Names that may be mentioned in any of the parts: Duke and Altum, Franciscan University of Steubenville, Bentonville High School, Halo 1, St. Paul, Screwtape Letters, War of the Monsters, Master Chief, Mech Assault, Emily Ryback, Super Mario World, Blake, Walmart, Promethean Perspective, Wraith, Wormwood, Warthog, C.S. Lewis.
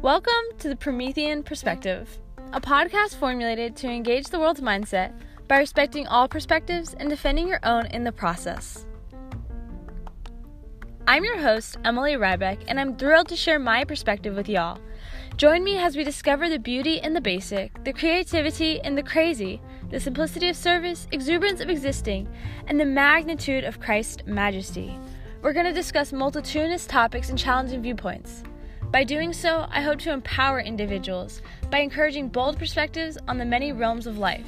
Welcome to the Promethean Perspective, a podcast formulated to engage the world's mindset by respecting all perspectives and defending your own in the process. I'm your host, Emily Ryback, and I'm thrilled to share my perspective with y'all. Join me as we discover the beauty in the basic, the creativity in the crazy, the simplicity of service, exuberance of existing, and the magnitude of Christ's majesty. We're going to discuss multitudinous topics and challenging viewpoints. By doing so, I hope to empower individuals by encouraging bold perspectives on the many realms of life.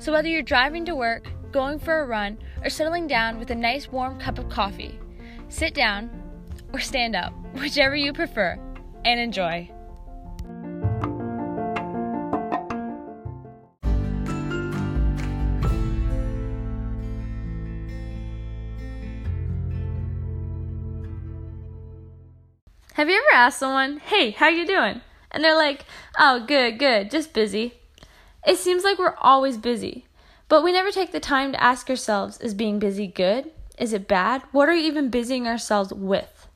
So whether you're driving to work, going for a run, or settling down with a nice warm cup of coffee, sit down or stand up, whichever you prefer, and enjoy. Have you ever asked someone, "Hey, how you doing?" And they're like, "Oh, good, just busy." It seems like we're always busy, but we never take the time to ask ourselves, is being busy good? Is it bad? What are we even busying ourselves with?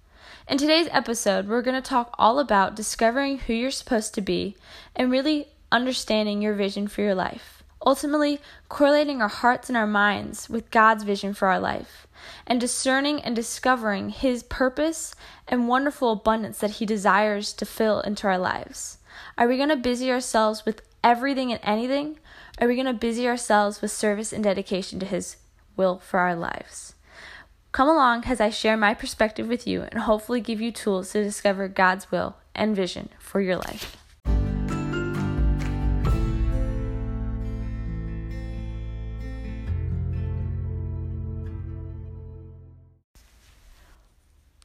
In today's episode, we're going to talk all about discovering who you're supposed to be and really understanding your vision for your life. Ultimately, correlating our hearts and our minds with God's vision for our life and discerning and discovering His purpose and wonderful abundance that He desires to fill into our lives. Are we going to busy ourselves with everything and anything? Are we going to busy ourselves with service and dedication to His will for our lives? Come along as I share my perspective with you and hopefully give you tools to discover God's will and vision for your life.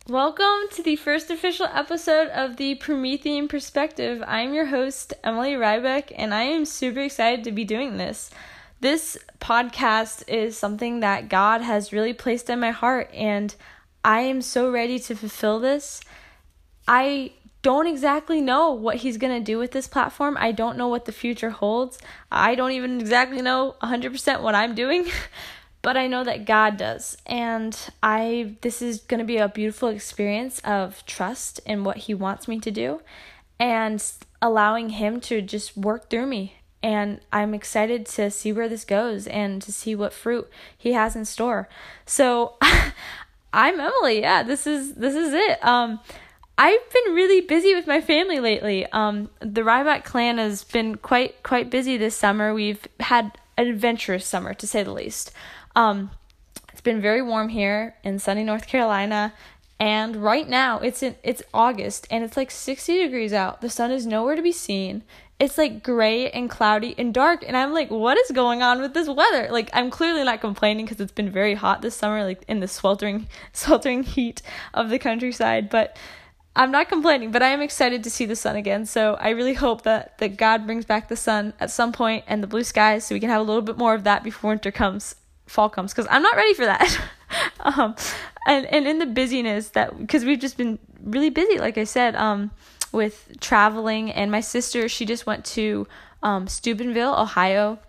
Welcome to the first official episode of the Promethean Perspective. I'm your host, Emily Ryback, and I am super excited to be doing this. This podcast is something that God has really placed in my heart, and I am so ready to fulfill this. I don't exactly know what He's going to do with this platform. I don't know what the future holds. I don't even exactly know 100% what I'm doing. But I know that God does, and this is going to be a beautiful experience of trust in what He wants me to do and allowing Him to just work through me. And I'm excited to see where this goes and to see what fruit He has in store. So I'm Emily. Yeah, this is it. I've been really busy with my family lately. The Ryback clan has been quite busy this summer. We've had an adventurous summer, to say the least. It's been very warm here in sunny North Carolina, and right now it's August and it's like 60 degrees out. The sun is nowhere to be seen. It's like gray and cloudy and dark, and I'm like, what is going on with this weather? Like, I'm clearly not complaining because it's been very hot this summer, like in the sweltering heat of the countryside, but I'm not complaining, but I am excited to see the sun again. So I really hope that God brings back the sun at some point and the blue skies so we can have a little bit more of that before fall comes, because I'm not ready for that. and in the busyness that, because we've just been really busy, like I said, with traveling. And my sister, she just went to Steubenville, Ohio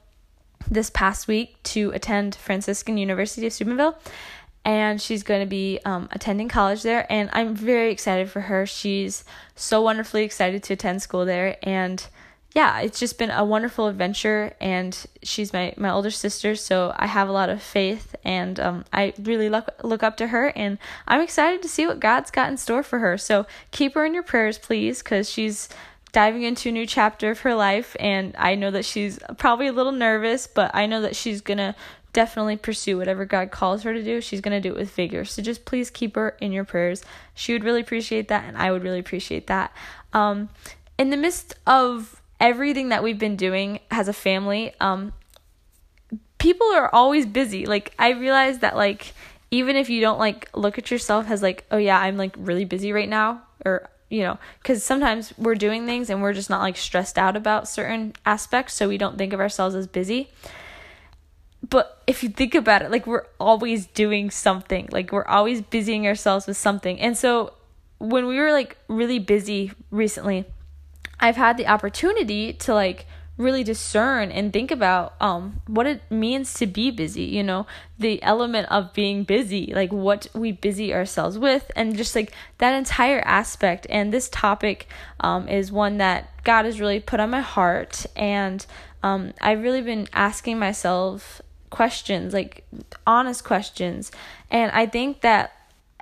this past week to attend Franciscan University of Steubenville. And she's going to be attending college there, and I'm very excited for her. She's so wonderfully excited to attend school there, and yeah, it's just been a wonderful adventure, and she's my older sister, so I have a lot of faith, and I really look up to her, and I'm excited to see what God's got in store for her. So keep her in your prayers, please, because she's diving into a new chapter of her life, and I know that she's probably a little nervous, but I know that she's going to definitely pursue whatever God calls her to do. She's going to do it with vigor. So just please keep her in your prayers. She would really appreciate that, and I would really appreciate that. In the midst of everything that we've been doing as a family, people are always busy. Like, I realize that, like, even if you don't, like, look at yourself as, like, oh, yeah, I'm, like, really busy right now, or, you know, because sometimes we're doing things and we're just not, like, stressed out about certain aspects, so we don't think of ourselves as busy. But if you think about it, like, we're always doing something. Like, we're always busying ourselves with something. And so when we were, like, really busy recently, I've had the opportunity to, like, really discern and think about what it means to be busy, you know, the element of being busy, like what we busy ourselves with, and just like that entire aspect. And this topic is one that God has really put on my heart, and I've really been asking myself questions, like honest questions. And I think that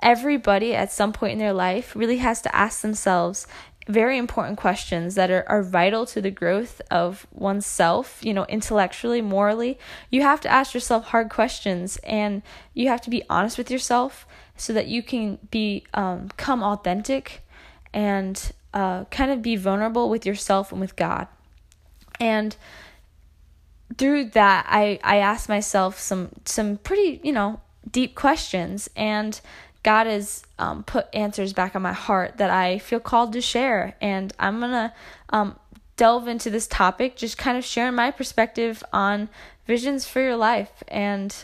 everybody at some point in their life really has to ask themselves very important questions that are vital to the growth of oneself, you know, intellectually, morally. You have to ask yourself hard questions, and you have to be honest with yourself so that you can become authentic and kind of be vulnerable with yourself and with God. And through that, I asked myself some pretty, you know, deep questions, and God has put answers back on my heart that I feel called to share. And I'm going to delve into this topic, just kind of sharing my perspective on visions for your life. And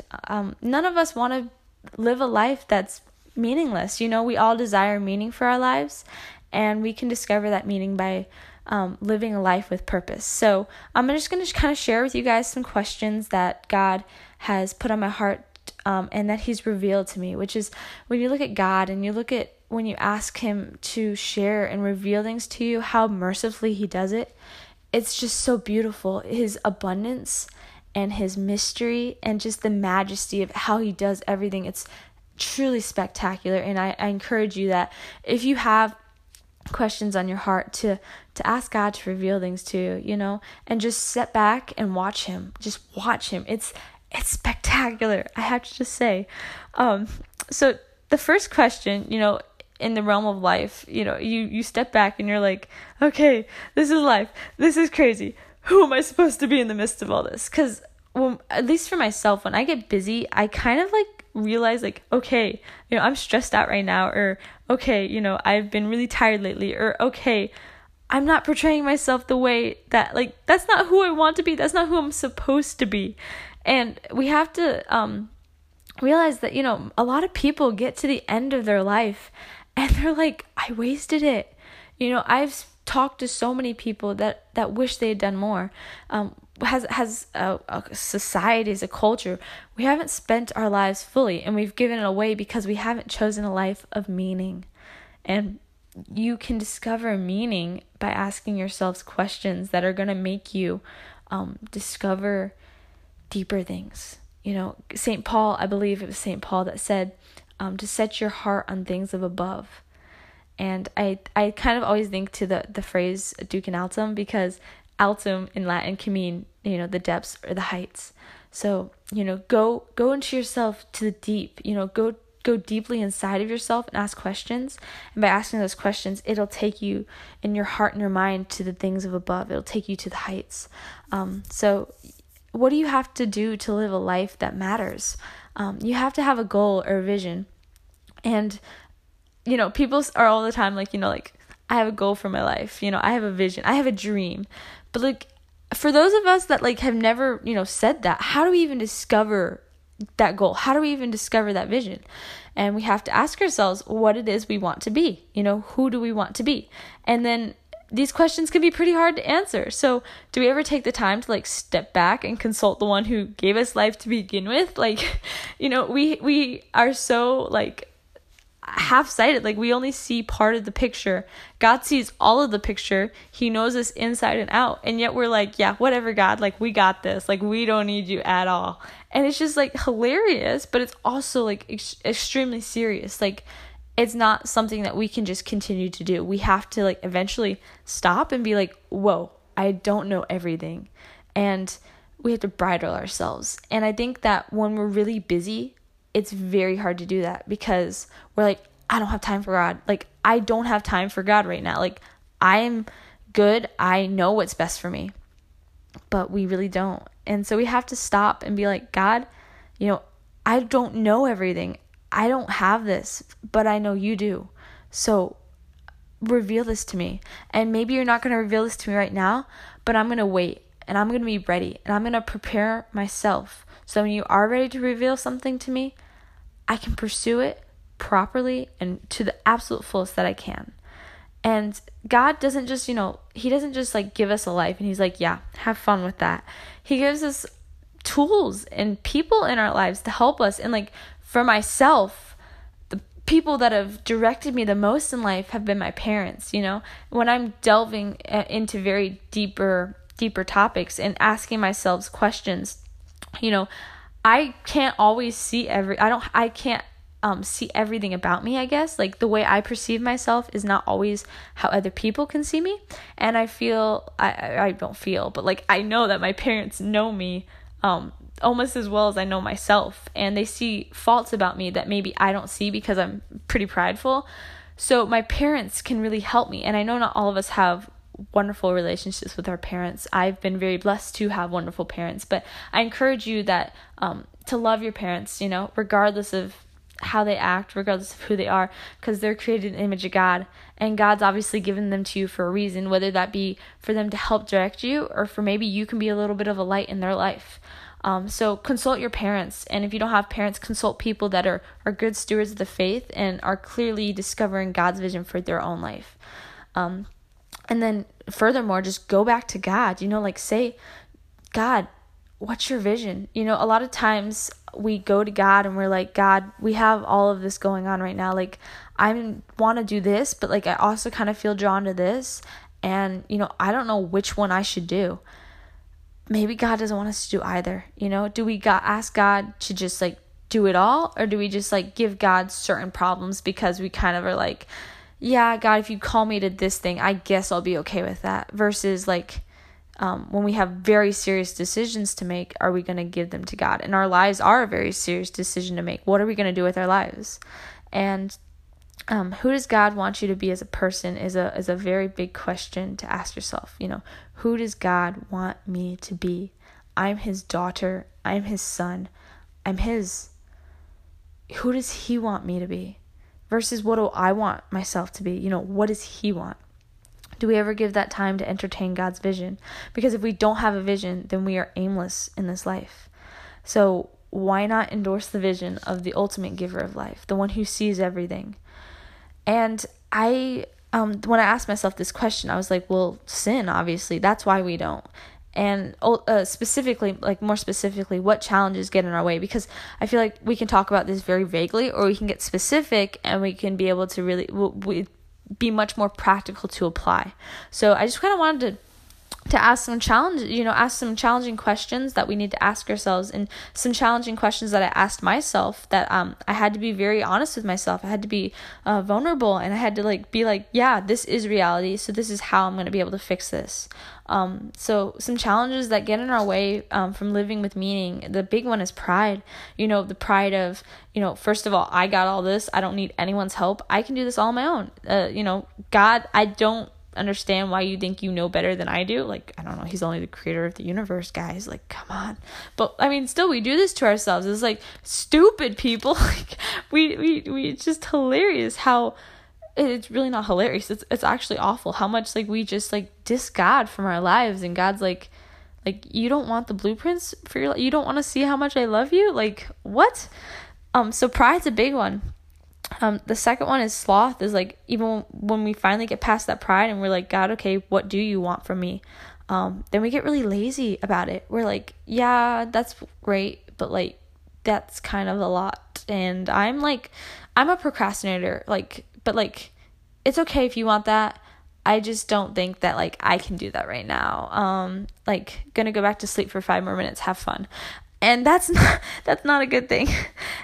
none of us want to live a life that's meaningless. You know, we all desire meaning for our lives, and we can discover that meaning by living a life with purpose. So I'm just going to kind of share with you guys some questions that God has put on my heart, and that he's revealed to me, which is when you look at God and you look at when you ask him to share and reveal things to you, how mercifully he does it. It's just so beautiful. His abundance and his mystery and just the majesty of how he does everything. It's truly spectacular. And I encourage you that if you have questions on your heart, to ask God to reveal things to you, you know, and just sit back and watch him. Just watch him. It's spectacular, I have to just say. So the first question, you know, in the realm of life, you know, you step back and you're like, okay, this is life. This is crazy. Who am I supposed to be in the midst of all this? Because at least for myself, when I get busy, I kind of like realize like, okay, you know, I'm stressed out right now, or okay, you know, I've been really tired lately, or okay, I'm not portraying myself the way that, like, that's not who I want to be. That's not who I'm supposed to be. And we have to realize that, you know, a lot of people get to the end of their life and they're like, I wasted it. You know, I've talked to so many people that wish they had done more. As a society, as a culture, we haven't spent our lives fully, and we've given it away because we haven't chosen a life of meaning. And you can discover meaning by asking yourselves questions that are going to make you discover deeper things. You know, St. Paul, I believe it was St. Paul that said to set your heart on things of above. And I kind of always think to the phrase Duke and Altum, because Altum in Latin can mean, you know, the depths or the heights. So, you know, go into yourself to the deep, you know, go deeply inside of yourself and ask questions. And by asking those questions, it'll take you in your heart and your mind to the things of above. It'll take you to the heights. So what do you have to do to live a life that matters? You have to have a goal or a vision. And, you know, people are all the time like, you know, like, I have a goal for my life. You know, I have a vision. I have a dream. But, like, for those of us that, like, have never, you know, said that, how do we even discover that goal? How do we even discover that vision? And we have to ask ourselves what it is we want to be. You know, who do we want to be? And then these questions can be pretty hard to answer. So do we ever take the time to like step back and consult the one who gave us life to begin with? Like, you know, we are so like half-sighted. Like, we only see part of the picture. God sees all of the picture. He knows us inside and out. And yet we're like, yeah, whatever, God, like, we got this. Like, we don't need you at all. And it's just like hilarious, but it's also like extremely serious. Like, it's not something that we can just continue to do. We have to like eventually stop and be like, whoa, I don't know everything. And we have to bridle ourselves. And I think that when we're really busy, it's very hard to do that, because we're like, I don't have time for God. Like, I don't have time for God right now. Like, I am good. I know what's best for me, but we really don't. And so we have to stop and be like, God, you know, I don't know everything. I don't have this, but I know you do. So reveal this to me. And maybe you're not going to reveal this to me right now, but I'm going to wait, and I'm going to be ready, and I'm going to prepare myself. So when you are ready to reveal something to me, I can pursue it properly and to the absolute fullest that I can. And God doesn't just, he doesn't just like give us a life and he's like, yeah, have fun with that. He gives us tools and people in our lives to help us. And like for myself, the people that have directed me the most in life have been my parents, when I'm delving into very deeper topics and asking myself questions, I can't see everything about me, I guess. Like the way I perceive myself is not always how other people can see me. And I know that my parents know me almost as well as I know myself, and they see faults about me that maybe I don't see because I'm pretty prideful. So my parents can really help me. And I know not all of us have wonderful relationships with our parents. I've been very blessed to have wonderful parents, but I encourage you that to love your parents, regardless of how they act, regardless of who they are, because they're created in the image of God, and God's obviously given them to you for a reason, whether that be for them to help direct you or for maybe you can be a little bit of a light in their life. So consult your parents, and if you don't have parents, consult people that are good stewards of the faith and are clearly discovering God's vision for their own life. And then furthermore, just go back to God, say, God, what's your vision? A lot of times we go to God and we're like, God, we have all of this going on right now. Like, I want to do this, but like, I also kind of feel drawn to this. And, I don't know which one I should do. Maybe God doesn't want us to do either. Do we ask God to just like do it all? Or do we just like give God certain problems because we kind of are like, yeah, God, if you call me to this thing, I guess I'll be okay with that. Versus like when we have very serious decisions to make, are we going to give them to God? And our lives are a very serious decision to make. What are we going to do with our lives? And who does God want you to be as a person is a very big question to ask yourself. Who does God want me to be? I'm his daughter. I'm his son. I'm his. Who does he want me to be? Versus what do I want myself to be? What does he want? Do we ever give that time to entertain God's vision? Because if we don't have a vision, then we are aimless in this life. So why not endorse the vision of the ultimate giver of life, the one who sees everything? And when I asked myself this question, I was like, well, sin, obviously, that's why we don't. And more specifically, what challenges get in our way? Because I feel like we can talk about this very vaguely, or we can get specific and we can be able to really be much more practical to apply. So I just kind of wanted to ask some challenging questions that we need to ask ourselves, and some challenging questions that I asked myself that I had to be very honest with myself. I had to be vulnerable, and I had to yeah, this is reality, so this is how I'm going to be able to fix this. So some challenges that get in our way from living with meaning. The big one is pride. The pride of, first of all, I got all this. I don't need anyone's help. I can do this all on my own. God, I don't understand why you think you know better than I do. Like, I don't know, he's only the creator of the universe, guys. Like, come on. But I mean, still, we do this to ourselves. It's like stupid people. Like, we it's just hilarious how it's really not hilarious. It's actually awful how much like we just like diss God from our lives, and God's like you don't want the blueprints for your life. You don't want to see how much I love you. Like, what? So pride's a big one. The second one is sloth, is like, even when we finally get past that pride and we're like, God, okay, what do you want from me? Then we get really lazy about it. We're like, yeah, that's great, but like, that's kind of a lot. And I'm a procrastinator, but it's okay if you want that. I just don't think that like I can do that right now. Gonna go back to sleep for 5 more minutes, have fun. And that's not a good thing.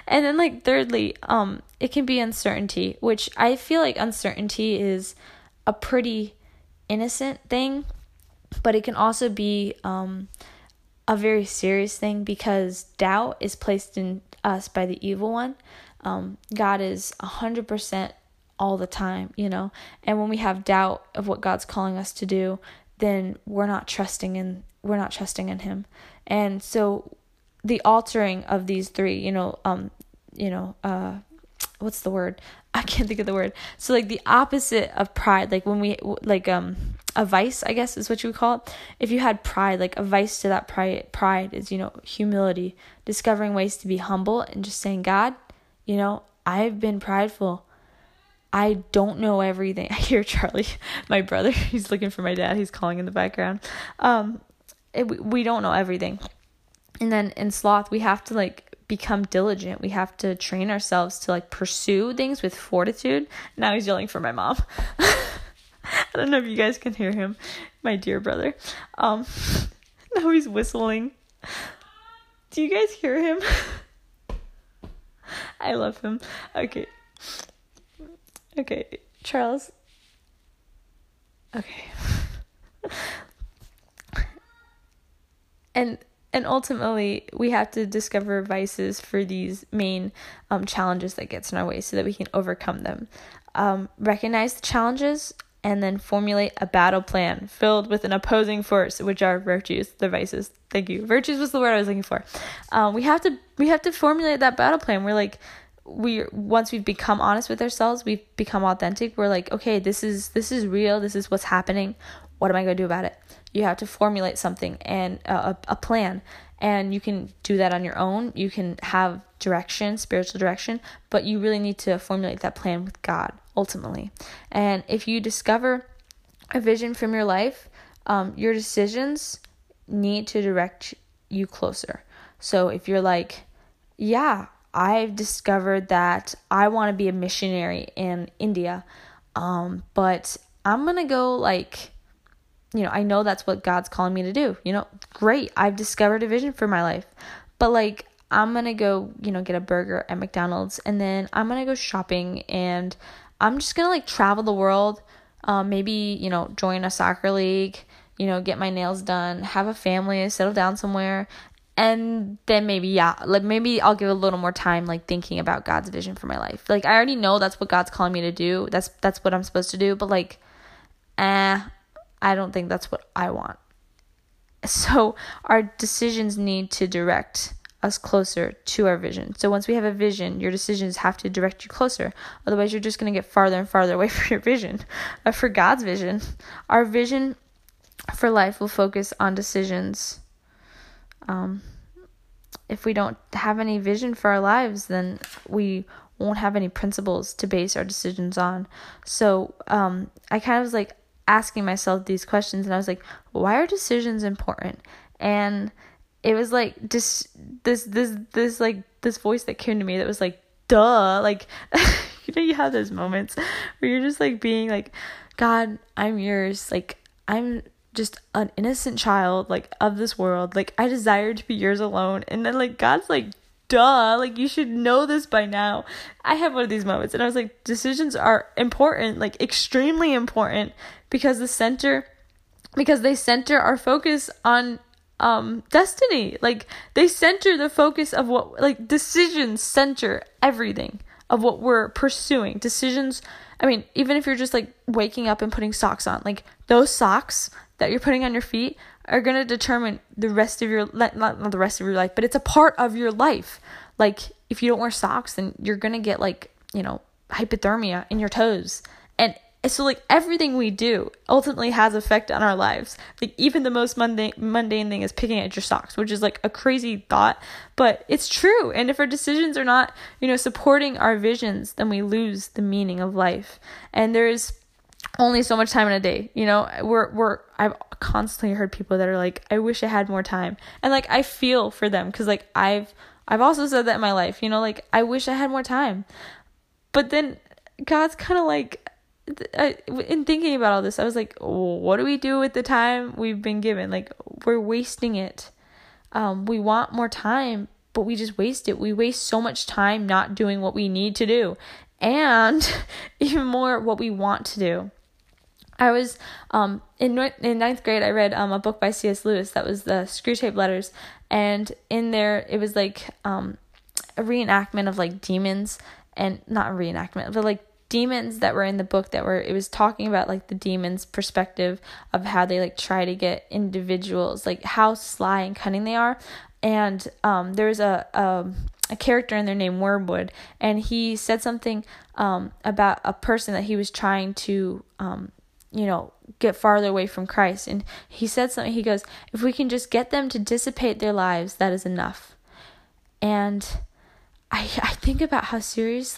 And then thirdly, it can be uncertainty, which I feel like uncertainty is a pretty innocent thing, but it can also be a very serious thing, because doubt is placed in us by the evil one. God is 100% all the time, and when we have doubt of what God's calling us to do, then we're not trusting in him. And so the altering of these three, what's the word? I can't think of the word. So the opposite of pride, when we a vice, I guess is what you would call it. If you had pride, a vice to that pride is, humility, discovering ways to be humble and just saying, God, I've been prideful. I don't know everything. I hear Charlie, my brother, he's looking for my dad. He's calling in the background. We don't know everything. And then in sloth, we have to become diligent. We have to train ourselves to pursue things with fortitude. Now he's yelling for my mom. I don't know if you guys can hear him, my dear brother. Now he's whistling. Do you guys hear him? I love him. Okay, Charles. Okay. And ultimately, we have to discover vices for these main challenges that gets in our way so that we can overcome them. Recognize the challenges and then formulate a battle plan filled with an opposing force, which are virtues, the vices. Thank you. Virtues was the word I was looking for. We have to formulate that battle plan. We're once we've become honest with ourselves, we've become authentic. We're okay, this is real. This is what's happening. What am I going to do about it? You have to formulate something and a plan. And you can do that on your own. You can have direction, spiritual direction, but you really need to formulate that plan with God ultimately. And if you discover a vision from your life, your decisions need to direct you closer. So if you're yeah, I've discovered that I want to be a missionary in India, but I'm going to go I know that's what God's calling me to do. Great. I've discovered a vision for my life. But I'm going to go, get a burger at McDonald's, and then I'm going to go shopping, and I'm just going to travel the world. Maybe, join a soccer league, get my nails done, have a family, settle down somewhere. And then maybe I'll give a little more time, thinking about God's vision for my life. I already know that's what God's calling me to do. That's what I'm supposed to do. But I don't think that's what I want. So our decisions need to direct us closer to our vision. So once we have a vision, your decisions have to direct you closer. Otherwise, you're just going to get farther and farther away from your vision, for God's vision. Our vision for life will focus on decisions. If we don't have any vision for our lives, then we won't have any principles to base our decisions on. So I kind of was asking myself these questions, and I was why are decisions important? And it was this voice that came to me that was duh, you have those moments where you're just being God, I'm yours, I'm just an innocent child of this world, I desire to be yours alone. And then God's duh, you should know this by now. I had one of these moments, and I was decisions are important, extremely important, because they center our focus on destiny. They center the focus of what, decisions center everything of what we're pursuing. Decisions, I mean, even if you're just waking up and putting socks on, those socks that you're putting on your feet are going to determine the rest of your, not the rest of your life, but it's a part of your life. If you don't wear socks, then you're going to get hypothermia in your toes. And so everything we do ultimately has effect on our lives. Even the most mundane thing is picking at your socks, which is a crazy thought, but it's true. And if our decisions are not, supporting our visions, then we lose the meaning of life. And there is only so much time in a day. I've constantly heard people that are I wish I had more time. And I feel for them, because I've also said that in my life, I wish I had more time. But then God's kind of in thinking about all this, I was what do we do with the time we've been given? We're wasting it. We want more time, but we just waste it. We waste so much time not doing what we need to do, and even more what we want to do. I was in ninth grade. I read a book by C.S. Lewis that was the Screwtape Letters, and in there it was a reenactment of demons, and not a reenactment, but demons that were in the book it was talking about the demons' perspective of how they try to get individuals, how sly and cunning they are. And there's a character in there named Wormwood, and he said something about a person that he was trying to get farther away from Christ. And he said something, he goes, if we can just get them to dissipate their lives, that is enough. And I think about how serious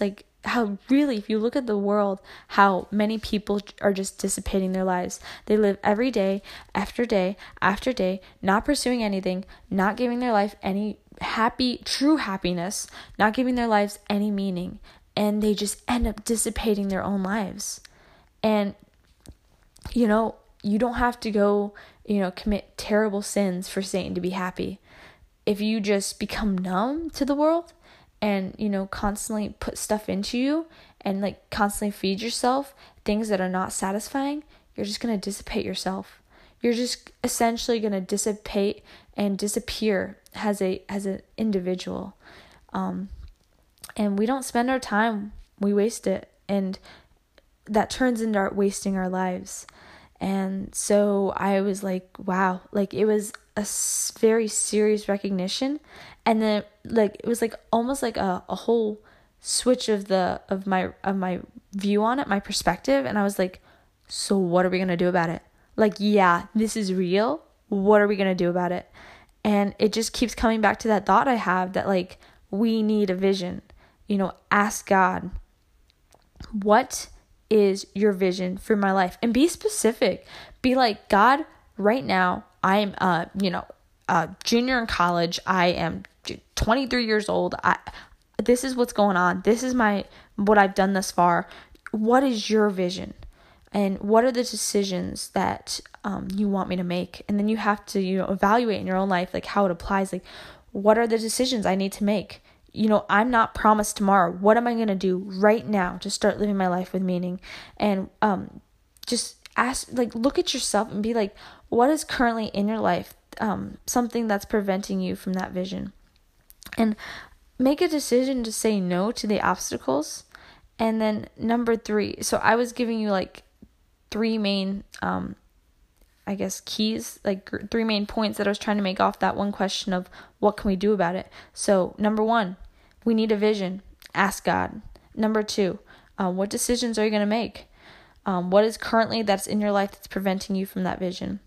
how really, if you look at the world, how many people are just dissipating their lives. They live every day after day after day, not pursuing anything, not giving their life any happy, true happiness, not giving their lives any meaning. And they just end up dissipating their own lives. And, you know, you don't have to go, you know, commit terrible sins for Satan to be happy. If you just become numb to the world, and, you know, constantly put stuff into you and, like, constantly feed yourself things that are not satisfying, you're just going to dissipate yourself. You're just essentially going to dissipate and disappear as an individual. And we don't spend our time, we waste it. And that turns into wasting our lives. And so I was like, wow, like, it was a very serious recognition. And then, like, it was like almost like a whole switch of my view on it, my perspective. And I was like, so what are we gonna do about it? Like, yeah, this is real. What are we gonna do about it? And it just keeps coming back to that thought I have that, like, we need a vision. You know, ask God, what is your vision for my life? And be specific. Be like, God, right now I'm junior in college. I am 23 years old. This is what's going on. This is what I've done thus far. What is your vision? And what are the decisions that you want me to make? And then you have to, you know, evaluate in your own life, like, how it applies. Like, what are the decisions I need to make? You know, I'm not promised tomorrow. What am I going to do right now to start living my life with meaning? And just ask, like, look at yourself and be like, what is currently in your life? Something that's preventing you from that vision, and make a decision to say no to the obstacles. And then number 3, so I was giving you, like, 3 main, I guess, keys, like 3 main points that I was trying to make off that one question of what can we do about it. So number 1, we need a vision. Ask God. Number 2, what decisions are you going to make? What is currently that's in your life that's preventing you from that vision?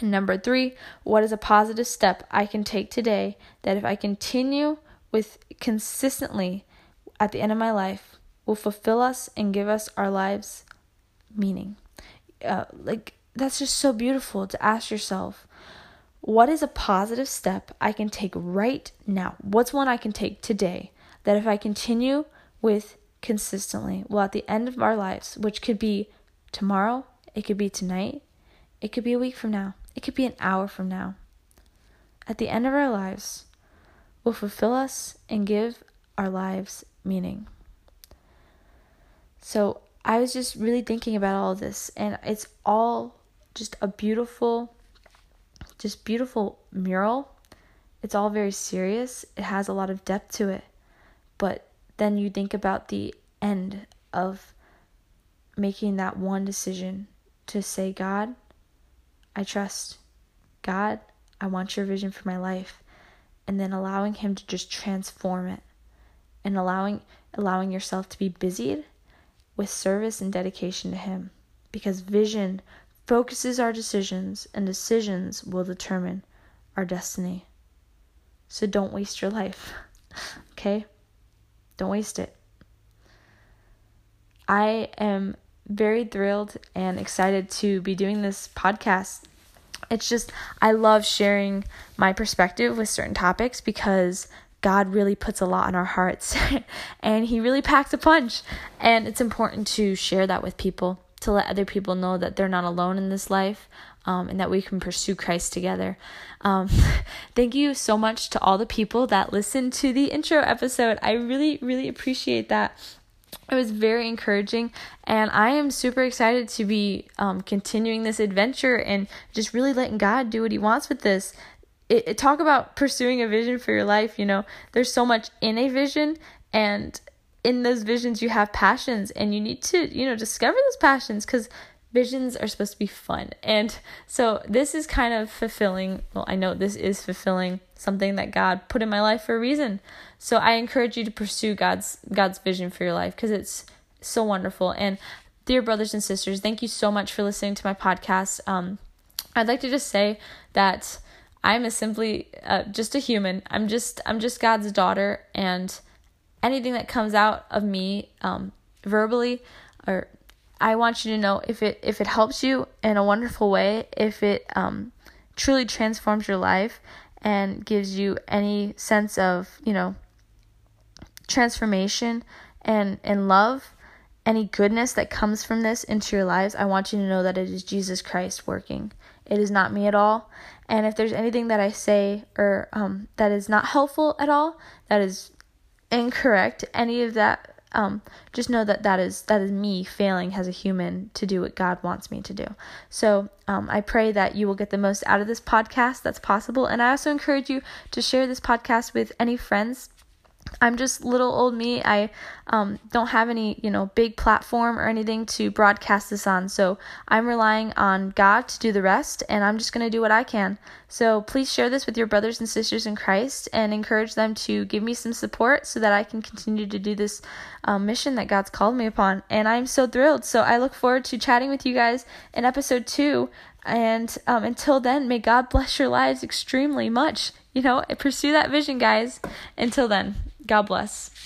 Number 3, what is a positive step I can take today that, if I continue with consistently at the end of my life, will fulfill us and give us our lives meaning? Like, that's just so beautiful to ask yourself, what is a positive step I can take right now? What's one I can take today that, if I continue with consistently, well, at the end of our lives, which could be tomorrow, it could be tonight, it could be a week from now, it could be an hour from now, at the end of our lives, will fulfill us and give our lives meaning. So I was just really thinking about all of this, and it's all just a beautiful mural. It's all very serious. It has a lot of depth to it. But then you think about the end of making that one decision to say, God, I trust. God, I want your vision for my life. And then allowing him to just transform it, and allowing yourself to be busied with service and dedication to him, because vision focuses our decisions, and decisions will determine our destiny. So don't waste your life. Okay? Don't waste it. I am very thrilled and excited to be doing this podcast. It's just, I love sharing my perspective with certain topics, because God really puts a lot on our hearts and he really packs a punch. And it's important to share that with people, to let other people know that they're not alone in this life, and that we can pursue Christ together. Thank you so much to all the people that listened to the intro episode. I really, really appreciate that. It was very encouraging, and I am super excited to be continuing this adventure and just really letting God do what he wants with this. Talk about pursuing a vision for your life. You know, there's so much in a vision, and in those visions you have passions, and you need to, you know, discover those passions, because visions are supposed to be fun. And so this is kind of fulfilling. Well, I know this is fulfilling something that God put in my life for a reason. So I encourage you to pursue God's vision for your life, because it's so wonderful. And dear brothers and sisters, thank you so much for listening to my podcast. I'd like to just say that I'm simply just a human. I'm just God's daughter, and anything that comes out of me verbally, or I want you to know if it helps you in a wonderful way, if it truly transforms your life and gives you any sense of, transformation and love, any goodness that comes from this into your lives, I want you to know that it is Jesus Christ working. It is not me at all. And if there's anything that I say or that is not helpful at all, that is incorrect, any of that, just know that is me failing as a human to do what God wants me to do. So I pray that you will get the most out of this podcast that's possible. And I also encourage you to share this podcast with any friends. I'm just little old me. I don't have any, big platform or anything to broadcast this on. So I'm relying on God to do the rest, and I'm just going to do what I can. So please share this with your brothers and sisters in Christ and encourage them to give me some support so that I can continue to do this mission that God's called me upon. And I'm so thrilled. So I look forward to chatting with you guys in episode 2. And until then, may God bless your lives extremely much. Pursue that vision, guys. Until then, God bless.